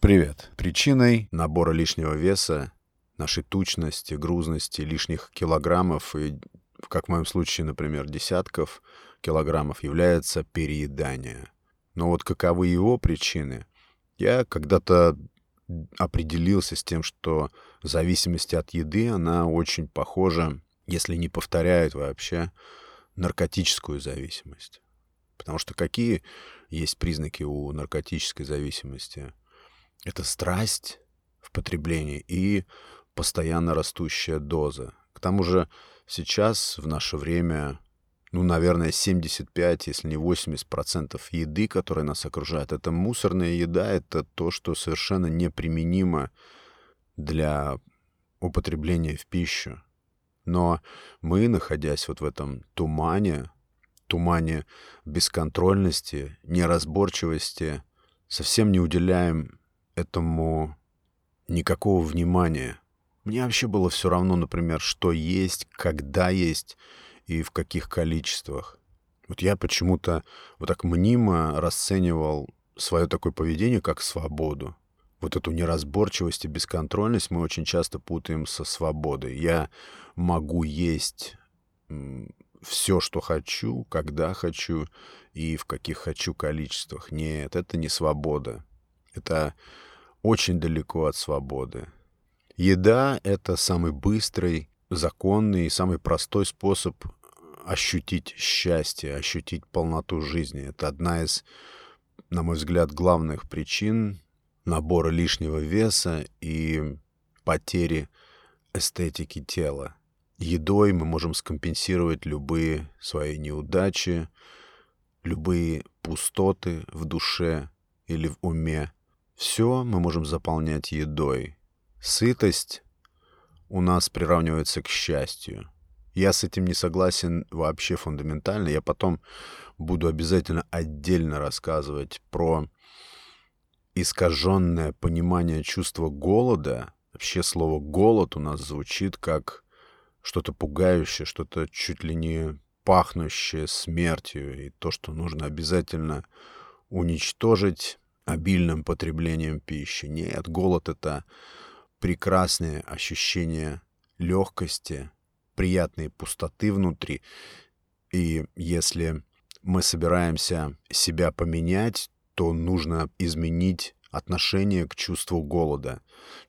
Привет. Причиной набора лишнего веса, нашей тучности, грузности, лишних килограммов и, как в моем случае, например, десятков килограммов, является переедание. Но вот каковы его причины? Я когда-то определился с тем, что зависимость от еды, она очень похожа, если не повторяет вообще, наркотическую зависимость. Потому что какие есть признаки у наркотической зависимости? Это страсть в потреблении и постоянно растущая доза. К тому же сейчас, в наше время, наверное, 75, если не 80% еды, которая нас окружает, это мусорная еда, это то, что совершенно неприменимо для употребления в пищу. Но мы, находясь вот в этом тумане бесконтрольности, неразборчивости, совсем не уделяем этому никакого внимания. Мне вообще было все равно, например, что есть, когда есть и в каких количествах. Вот я почему-то вот так мнимо расценивал свое такое поведение как свободу. Вот эту неразборчивость и бесконтрольность мы очень часто путаем со свободой. Я могу есть все, что хочу, когда хочу и в каких хочу количествах. Нет, это не свобода. Это очень далеко от свободы. Еда — это самый быстрый, законный и самый простой способ ощутить счастье, ощутить полноту жизни. Это одна из, на мой взгляд, главных причин набора лишнего веса и потери эстетики тела. Едой мы можем скомпенсировать любые свои неудачи, любые пустоты в душе или в уме. Все мы можем заполнять едой. Сытость у нас приравнивается к счастью. Я с этим не согласен вообще фундаментально. Я потом буду обязательно отдельно рассказывать про искаженное понимание чувства голода. Вообще слово «голод» у нас звучит как что-то пугающее, что-то чуть ли не пахнущее смертью. И то, что нужно обязательно уничтожить обильным потреблением пищи. Нет, голод — это прекрасное ощущение легкости, приятной пустоты внутри. И если мы собираемся себя поменять, то нужно изменить отношение к чувству голода.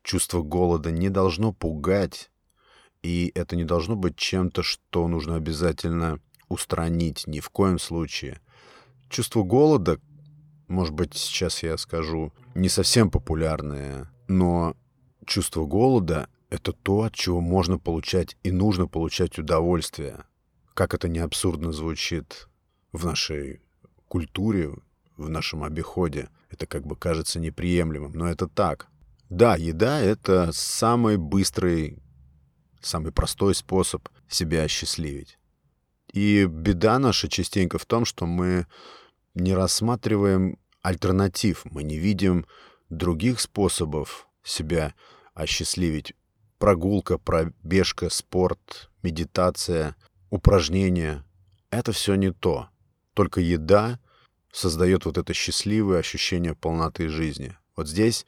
Чувство голода не должно пугать, и это не должно быть чем-то, что нужно обязательно устранить, ни в коем случае. Чувство голода, может быть, сейчас я скажу, не совсем популярное, но чувство голода — это то, от чего можно получать и нужно получать удовольствие. Как это не абсурдно звучит в нашей культуре, в нашем обиходе. Это как бы кажется неприемлемым, но это так. Да, еда — это самый быстрый, самый простой способ себя осчастливить. И беда наша частенько в том, что мы не рассматриваем альтернатив, мы не видим других способов себя осчастливить. Прогулка, пробежка, спорт, медитация, упражнения — это все не то. Только еда создает вот это счастливое ощущение полноты жизни. Вот здесь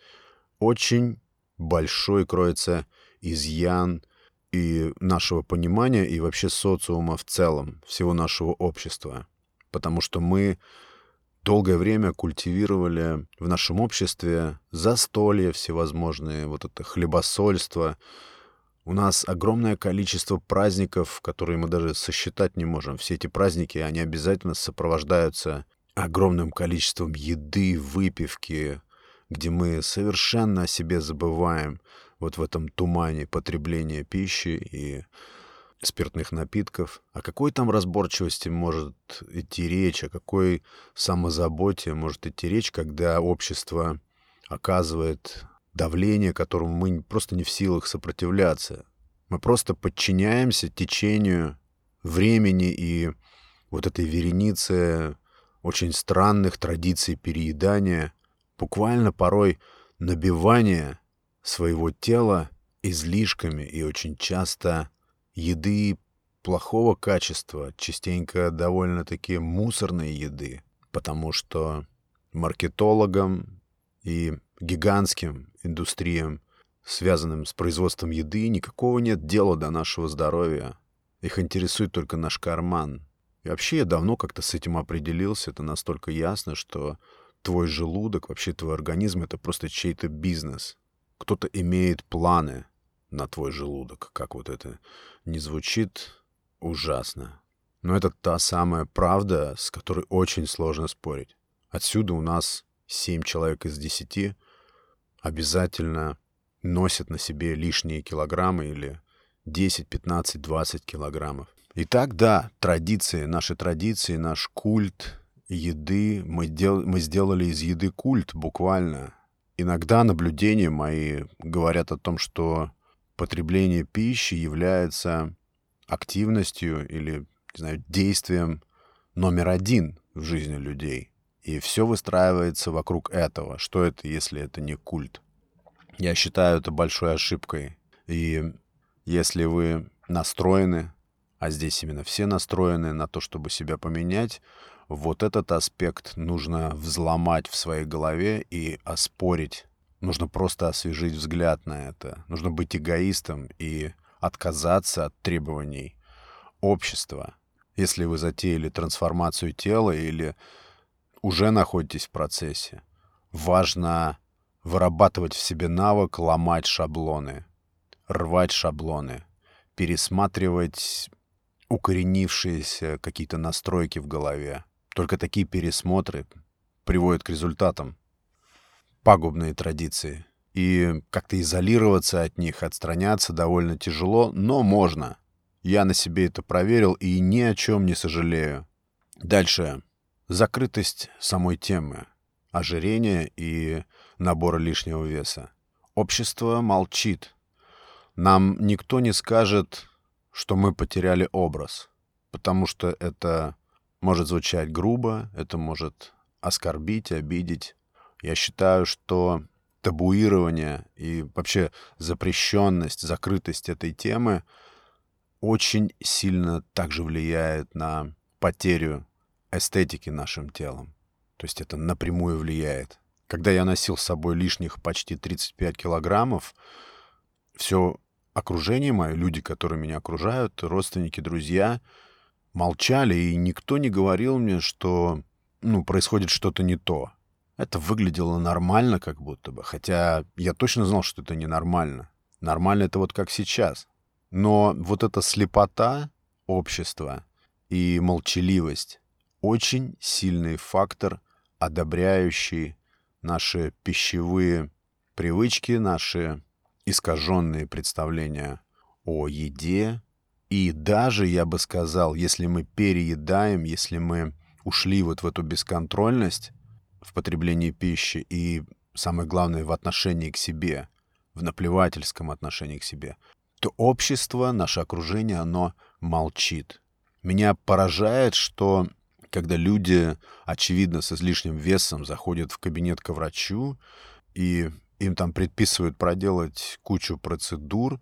очень большой кроется изъян и нашего понимания, и вообще социума в целом, всего нашего общества. Потому что мы долгое время культивировали в нашем обществе застолья всевозможные, вот это хлебосольство. У нас огромное количество праздников, которые мы даже сосчитать не можем. Все эти праздники, они обязательно сопровождаются огромным количеством еды, выпивки, где мы совершенно о себе забываем вот в этом тумане потребления пищи и спиртных напитков. О какой там разборчивости может идти речь, о какой самозаботе может идти речь, когда общество оказывает давление, которому мы просто не в силах сопротивляться. Мы просто подчиняемся течению времени и вот этой веренице очень странных традиций переедания, буквально порой набивания своего тела излишками и очень часто еды плохого качества, частенько довольно-таки мусорной еды, потому что маркетологам и гигантским индустриям, связанным с производством еды, никакого нет дела до нашего здоровья. Их интересует только наш карман. И вообще я давно как-то с этим определился. Это настолько ясно, что твой желудок, вообще твой организм — это просто чей-то бизнес. Кто-то имеет планы на твой желудок. Как вот это не звучит ужасно. Но это та самая правда, с которой очень сложно спорить. Отсюда у нас 7 человек из 10 обязательно носят на себе лишние килограммы или 10, 15, 20 килограммов. Итак, да, наши традиции, наш культ еды. Мы сделали из еды культ буквально. Иногда наблюдения мои говорят о том, что потребление пищи является активностью или, не знаю, действием номер 1 в жизни людей. И все выстраивается вокруг этого. Что это, если это не культ? Я считаю это большой ошибкой. И если вы настроены, а здесь именно все настроены на то, чтобы себя поменять, вот этот аспект нужно взломать в своей голове и оспорить. Нужно просто освежить взгляд на это. Нужно быть эгоистом и отказаться от требований общества. Если вы затеяли трансформацию тела или уже находитесь в процессе, важно вырабатывать в себе навык ломать шаблоны, рвать шаблоны, пересматривать укоренившиеся какие-то настройки в голове. Только такие пересмотры приводят к результатам. Пагубные традиции. И как-то изолироваться от них, отстраняться довольно тяжело, но можно. Я на себе это проверил и ни о чем не сожалею. Дальше. Закрытость самой темы. Ожирение и набор лишнего веса. Общество молчит. Нам никто не скажет, что мы потеряли образ, потому что это может звучать грубо, это может оскорбить, обидеть. Я считаю, что табуирование и вообще запрещенность, закрытость этой темы очень сильно также влияет на потерю эстетики нашим телом. То есть это напрямую влияет. Когда я носил с собой лишних почти 35 килограммов, все окружение мое, люди, которые меня окружают, родственники, друзья, молчали, и никто не говорил мне, что происходит что-то не то. Это выглядело нормально как будто бы, хотя я точно знал, что это ненормально. Нормально это вот как сейчас. Но вот эта слепота общества и молчаливость — очень сильный фактор, одобряющий наши пищевые привычки, наши искаженные представления о еде. И даже, я бы сказал, если мы переедаем, если мы ушли вот в эту бесконтрольность в потреблении пищи и, самое главное, в отношении к себе, в наплевательском отношении к себе, то общество, наше окружение, оно молчит. Меня поражает, что когда люди, очевидно, с излишним весом заходят в кабинет к врачу и им там предписывают проделать кучу процедур,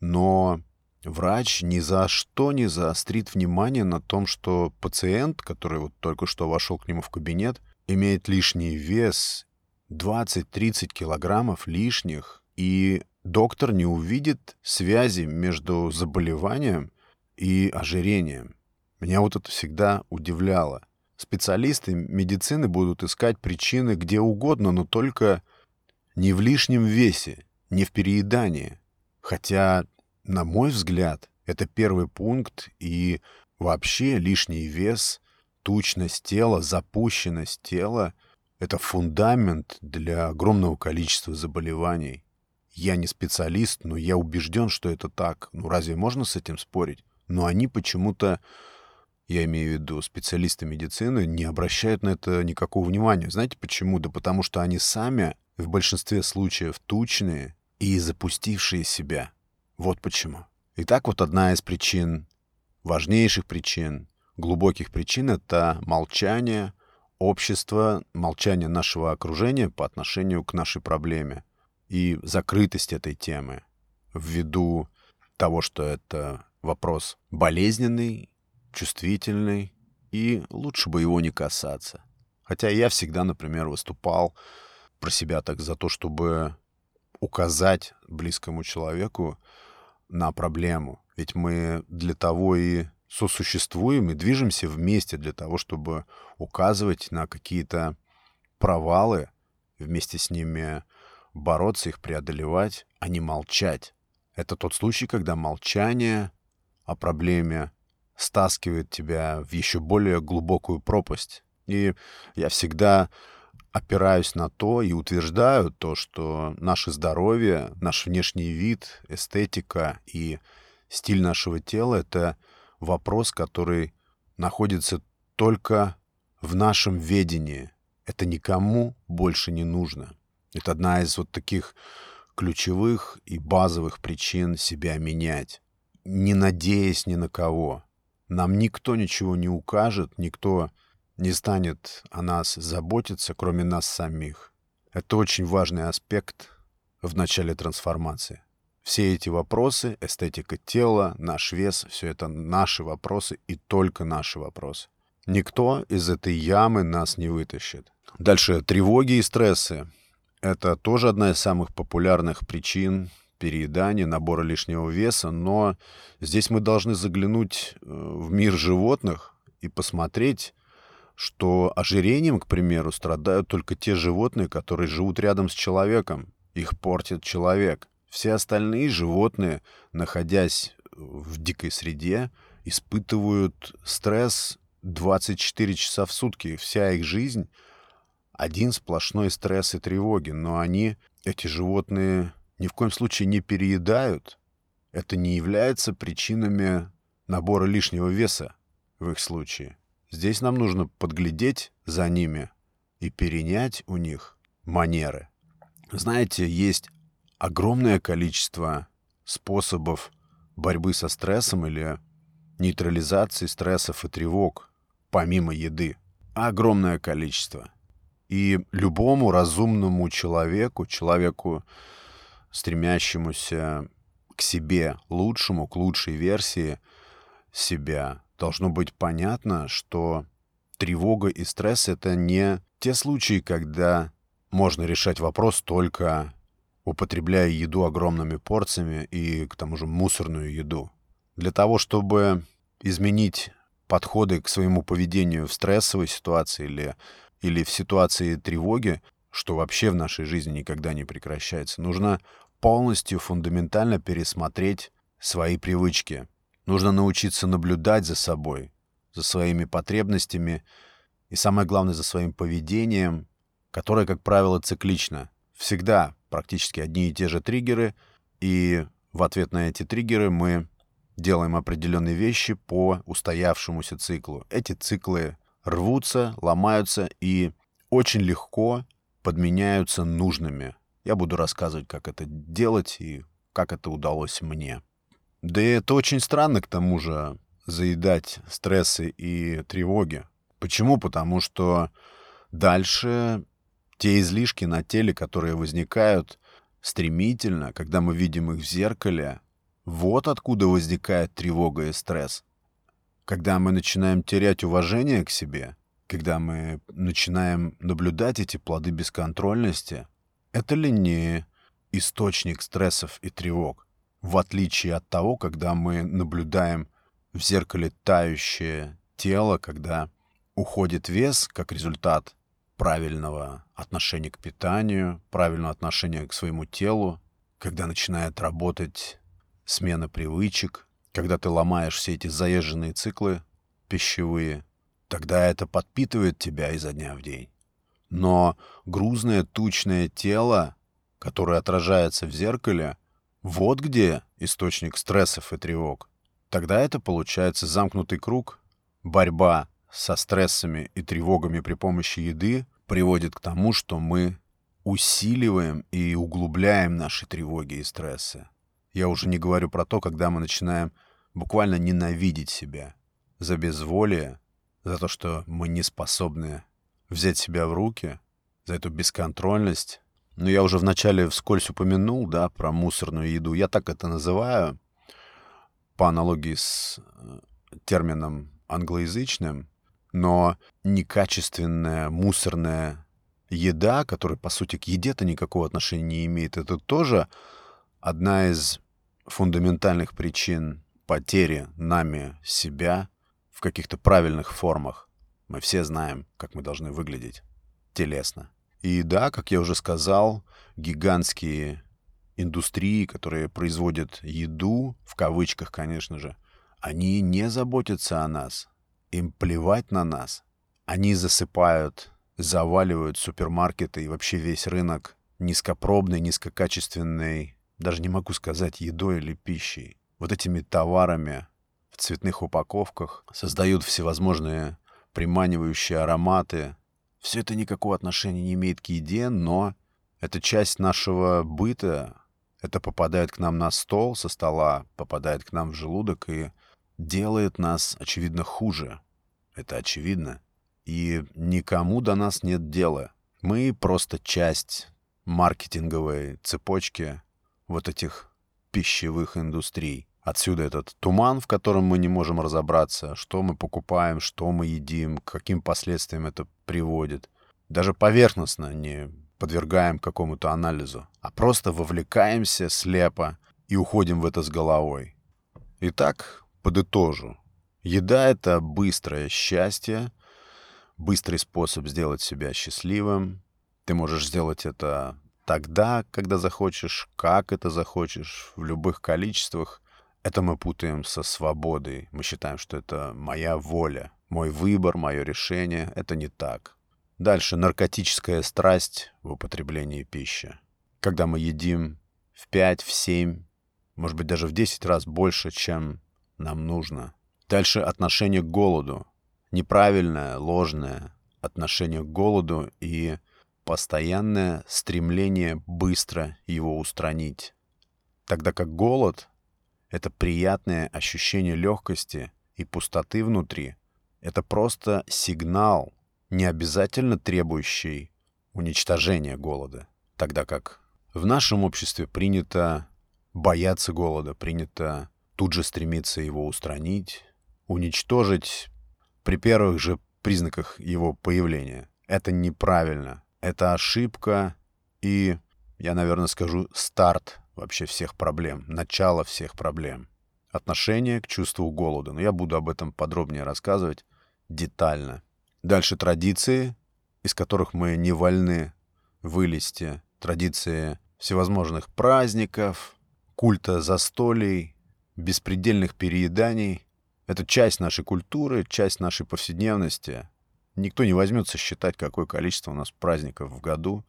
но врач ни за что не заострит внимание на том, что пациент, который вот только что вошел к нему в кабинет, имеет лишний вес, 20-30 килограммов лишних, и доктор не увидит связи между заболеванием и ожирением. Меня вот это всегда удивляло. Специалисты медицины будут искать причины где угодно, но только не в лишнем весе, не в переедании. Хотя, на мой взгляд, это первый пункт, и вообще лишний вес, тучность тела, запущенность тела — это фундамент для огромного количества заболеваний. Я не специалист, но я убежден, что это так. Разве можно с этим спорить? Но они почему-то, я имею в виду специалисты медицины, не обращают на это никакого внимания. Знаете почему? Да потому что они сами в большинстве случаев тучные и запустившие себя. Вот почему. Итак, вот одна из причин, важнейших причин, глубоких причин — это молчание общества, молчание нашего окружения по отношению к нашей проблеме и закрытость этой темы ввиду того, что это вопрос болезненный, чувствительный, и лучше бы его не касаться. Хотя я всегда, например, выступал про себя так за то, чтобы указать близкому человеку на проблему. Ведь мы для того и сосуществуем, и движемся вместе для того, чтобы указывать на какие-то провалы, вместе с ними бороться, их преодолевать, а не молчать. Это тот случай, когда молчание о проблеме стаскивает тебя в еще более глубокую пропасть. И я всегда опираюсь на то и утверждаю то, что наше здоровье, наш внешний вид, эстетика и стиль нашего тела — это вопрос, который находится только в нашем ведении. Это никому больше не нужно. Это одна из вот таких ключевых и базовых причин себя менять, не надеясь ни на кого. Нам никто ничего не укажет, никто не станет о нас заботиться, кроме нас самих. Это очень важный аспект в начале трансформации. Все эти вопросы, эстетика тела, наш вес, все это наши вопросы и только наши вопросы. Никто из этой ямы нас не вытащит. Дальше тревоги и стрессы. Это тоже одна из самых популярных причин переедания, набора лишнего веса, но здесь мы должны заглянуть в мир животных и посмотреть, что ожирением, к примеру, страдают только те животные, которые живут рядом с человеком. Их портит человек. Все остальные животные, находясь в дикой среде, испытывают стресс 24 часа в сутки. Вся их жизнь — один сплошной стресс и тревоги. Но эти животные ни в коем случае не переедают. Это не является причинами набора лишнего веса в их случае. Здесь нам нужно подглядеть за ними и перенять у них манеры. Знаете, есть огромное количество способов борьбы со стрессом или нейтрализации стрессов и тревог, помимо еды. Огромное количество. И любому разумному человеку, человеку, стремящемуся к себе лучшему, к лучшей версии себя, должно быть понятно, что тревога и стресс — это не те случаи, когда можно решать вопрос только употребляя еду огромными порциями и, к тому же, мусорную еду. Для того, чтобы изменить подходы к своему поведению в стрессовой ситуации или в ситуации тревоги, что вообще в нашей жизни никогда не прекращается, нужно полностью фундаментально пересмотреть свои привычки. Нужно научиться наблюдать за собой, за своими потребностями и, самое главное, за своим поведением, которое, как правило, циклично. Всегда практически одни и те же триггеры, и в ответ на эти триггеры мы делаем определенные вещи по устоявшемуся циклу. Эти циклы рвутся, ломаются и очень легко подменяются нужными. Я буду рассказывать, как это делать и как это удалось мне. Да и это очень странно, к тому же, заедать стрессы и тревоги. Почему? Потому что дальше те излишки на теле, которые возникают стремительно, когда мы видим их в зеркале, вот откуда возникает тревога и стресс. Когда мы начинаем терять уважение к себе, когда мы начинаем наблюдать эти плоды бесконтрольности, это ли не источник стрессов и тревог? В отличие от того, когда мы наблюдаем в зеркале тающее тело, когда уходит вес как результат правильного отношения к питанию, правильного отношения к своему телу, когда начинает работать смена привычек, когда ты ломаешь все эти заезженные циклы пищевые, тогда это подпитывает тебя изо дня в день. Но грузное, тучное тело, которое отражается в зеркале, вот где источник стрессов и тревог. Тогда это получается замкнутый круг. Борьба со стрессами и тревогами при помощи еды приводит к тому, что мы усиливаем и углубляем наши тревоги и стрессы. Я уже не говорю про то, когда мы начинаем буквально ненавидеть себя за безволие, за то, что мы не способны взять себя в руки, за эту бесконтрольность. Но я уже вначале вскользь упомянул, да, про мусорную еду. Я так это называю, по аналогии с термином англоязычным, но некачественная мусорная еда, которая, по сути, к еде-то никакого отношения не имеет, это тоже одна из фундаментальных причин потери нами себя в каких-то правильных формах. Мы все знаем, как мы должны выглядеть телесно. И да, как я уже сказал, гигантские индустрии, которые производят еду, в кавычках, конечно же, они не заботятся о нас, им плевать на нас. Они засыпают, заваливают супермаркеты и вообще весь рынок низкопробной, низкокачественной, даже не могу сказать, едой или пищей. Вот этими товарами в цветных упаковках создают всевозможные приманивающие ароматы. Все это никакого отношения не имеет к еде, но это часть нашего быта. Это попадает к нам на стол, со стола попадает к нам в желудок и делает нас, очевидно, хуже. Это очевидно. И никому до нас нет дела. Мы просто часть маркетинговой цепочки вот этих пищевых индустрий. Отсюда этот туман, в котором мы не можем разобраться, что мы покупаем, что мы едим, к каким последствиям это приводит. Даже поверхностно не подвергаем какому-то анализу, а просто вовлекаемся слепо и уходим в это с головой. Итак, подытожу. Еда — это быстрое счастье, быстрый способ сделать себя счастливым. Ты можешь сделать это тогда, когда захочешь, как это захочешь, в любых количествах. Это мы путаем со свободой. Мы считаем, что это моя воля, мой выбор, мое решение. Это не так. Дальше наркотическая страсть в употреблении пищи. Когда мы едим в 5, в 7, может быть, даже в 10 раз больше, чем нам нужно. Дальше отношение к голоду. Неправильное, ложное отношение к голоду и постоянное стремление быстро его устранить. Тогда как голод — это приятное ощущение легкости и пустоты внутри. Это просто сигнал, не обязательно требующий уничтожения голода. Тогда как в нашем обществе принято бояться голода, принято тут же стремиться его устранить, уничтожить при первых же признаках его появления. Это неправильно, это ошибка и, я, наверное, скажу, старт вообще всех проблем, начало всех проблем. Отношение к чувству голода. Но я буду об этом подробнее рассказывать детально. Дальше традиции, из которых мы не вольны вылезти. Традиции всевозможных праздников, культа застолий, беспредельных перееданий. Это часть нашей культуры, часть нашей повседневности. Никто не возьмется считать, какое количество у нас праздников в году.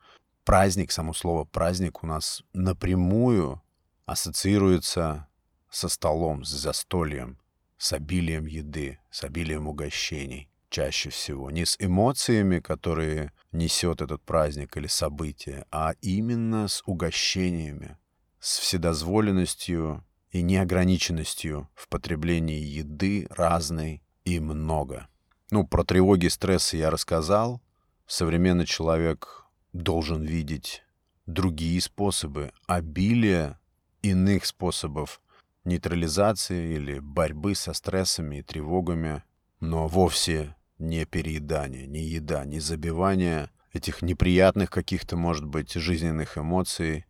Праздник, само слово «праздник» у нас напрямую ассоциируется со столом, с застольем, с обилием еды, с обилием угощений. Чаще всего не с эмоциями, которые несет этот праздник или событие, а именно с угощениями, с вседозволенностью и неограниченностью в потреблении еды разной и много. Про тревоги и стрессы я рассказал. Современный человек должен видеть другие способы, обилие иных способов нейтрализации или борьбы со стрессами и тревогами, но вовсе не переедание, не еда, не забивание этих неприятных каких-то, может быть, жизненных эмоций,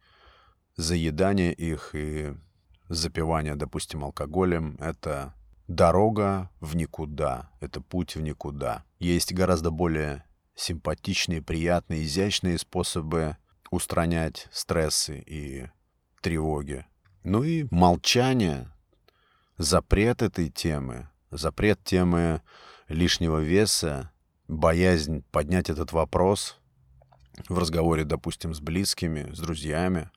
заедание их и запивание, допустим, алкоголем — это дорога в никуда, это путь в никуда. Есть гораздо более симпатичные, приятные, изящные способы устранять стрессы и тревоги. И молчание, запрет этой темы, запрет темы лишнего веса, боязнь поднять этот вопрос в разговоре, допустим, с близкими, с друзьями.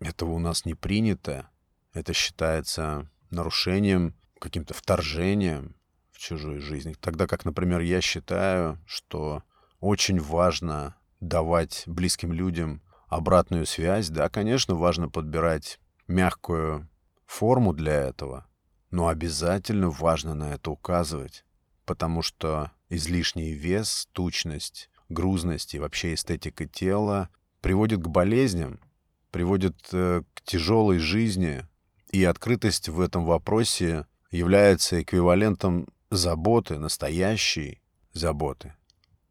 Этого у нас не принято. Это считается нарушением, каким-то вторжением в чужую жизнь. Тогда как, например, я считаю, что очень важно давать близким людям обратную связь. Да, конечно, важно подбирать мягкую форму для этого. Но обязательно важно на это указывать, потому что излишний вес, тучность, грузность и вообще эстетика тела приводит к болезням, приводит к тяжелой жизни, и открытость в этом вопросе является эквивалентом заботы, настоящей заботы.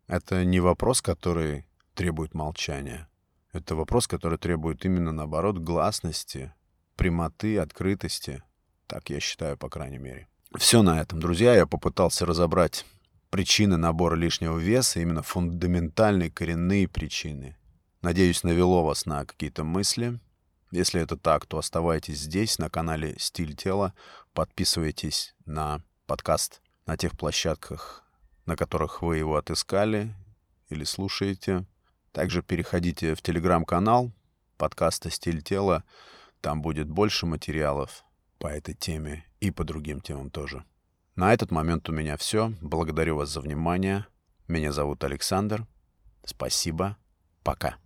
Это не вопрос, который требует молчания. Это вопрос, который требует именно, наоборот, гласности, прямоты, открытости. Так я считаю, по крайней мере. Все на этом, друзья. Я попытался разобрать причины набора лишнего веса, именно фундаментальные, коренные причины. Надеюсь, навело вас на какие-то мысли. Если это так, то оставайтесь здесь, на канале «Стиль тела». Подписывайтесь на подкаст на тех площадках, на которых вы его отыскали или слушаете. Также переходите в телеграм-канал подкаста «Стиль тела». Там будет больше материалов по этой теме и по другим темам тоже. На этот момент у меня все. Благодарю вас за внимание. Меня зовут Александр. Спасибо. Пока.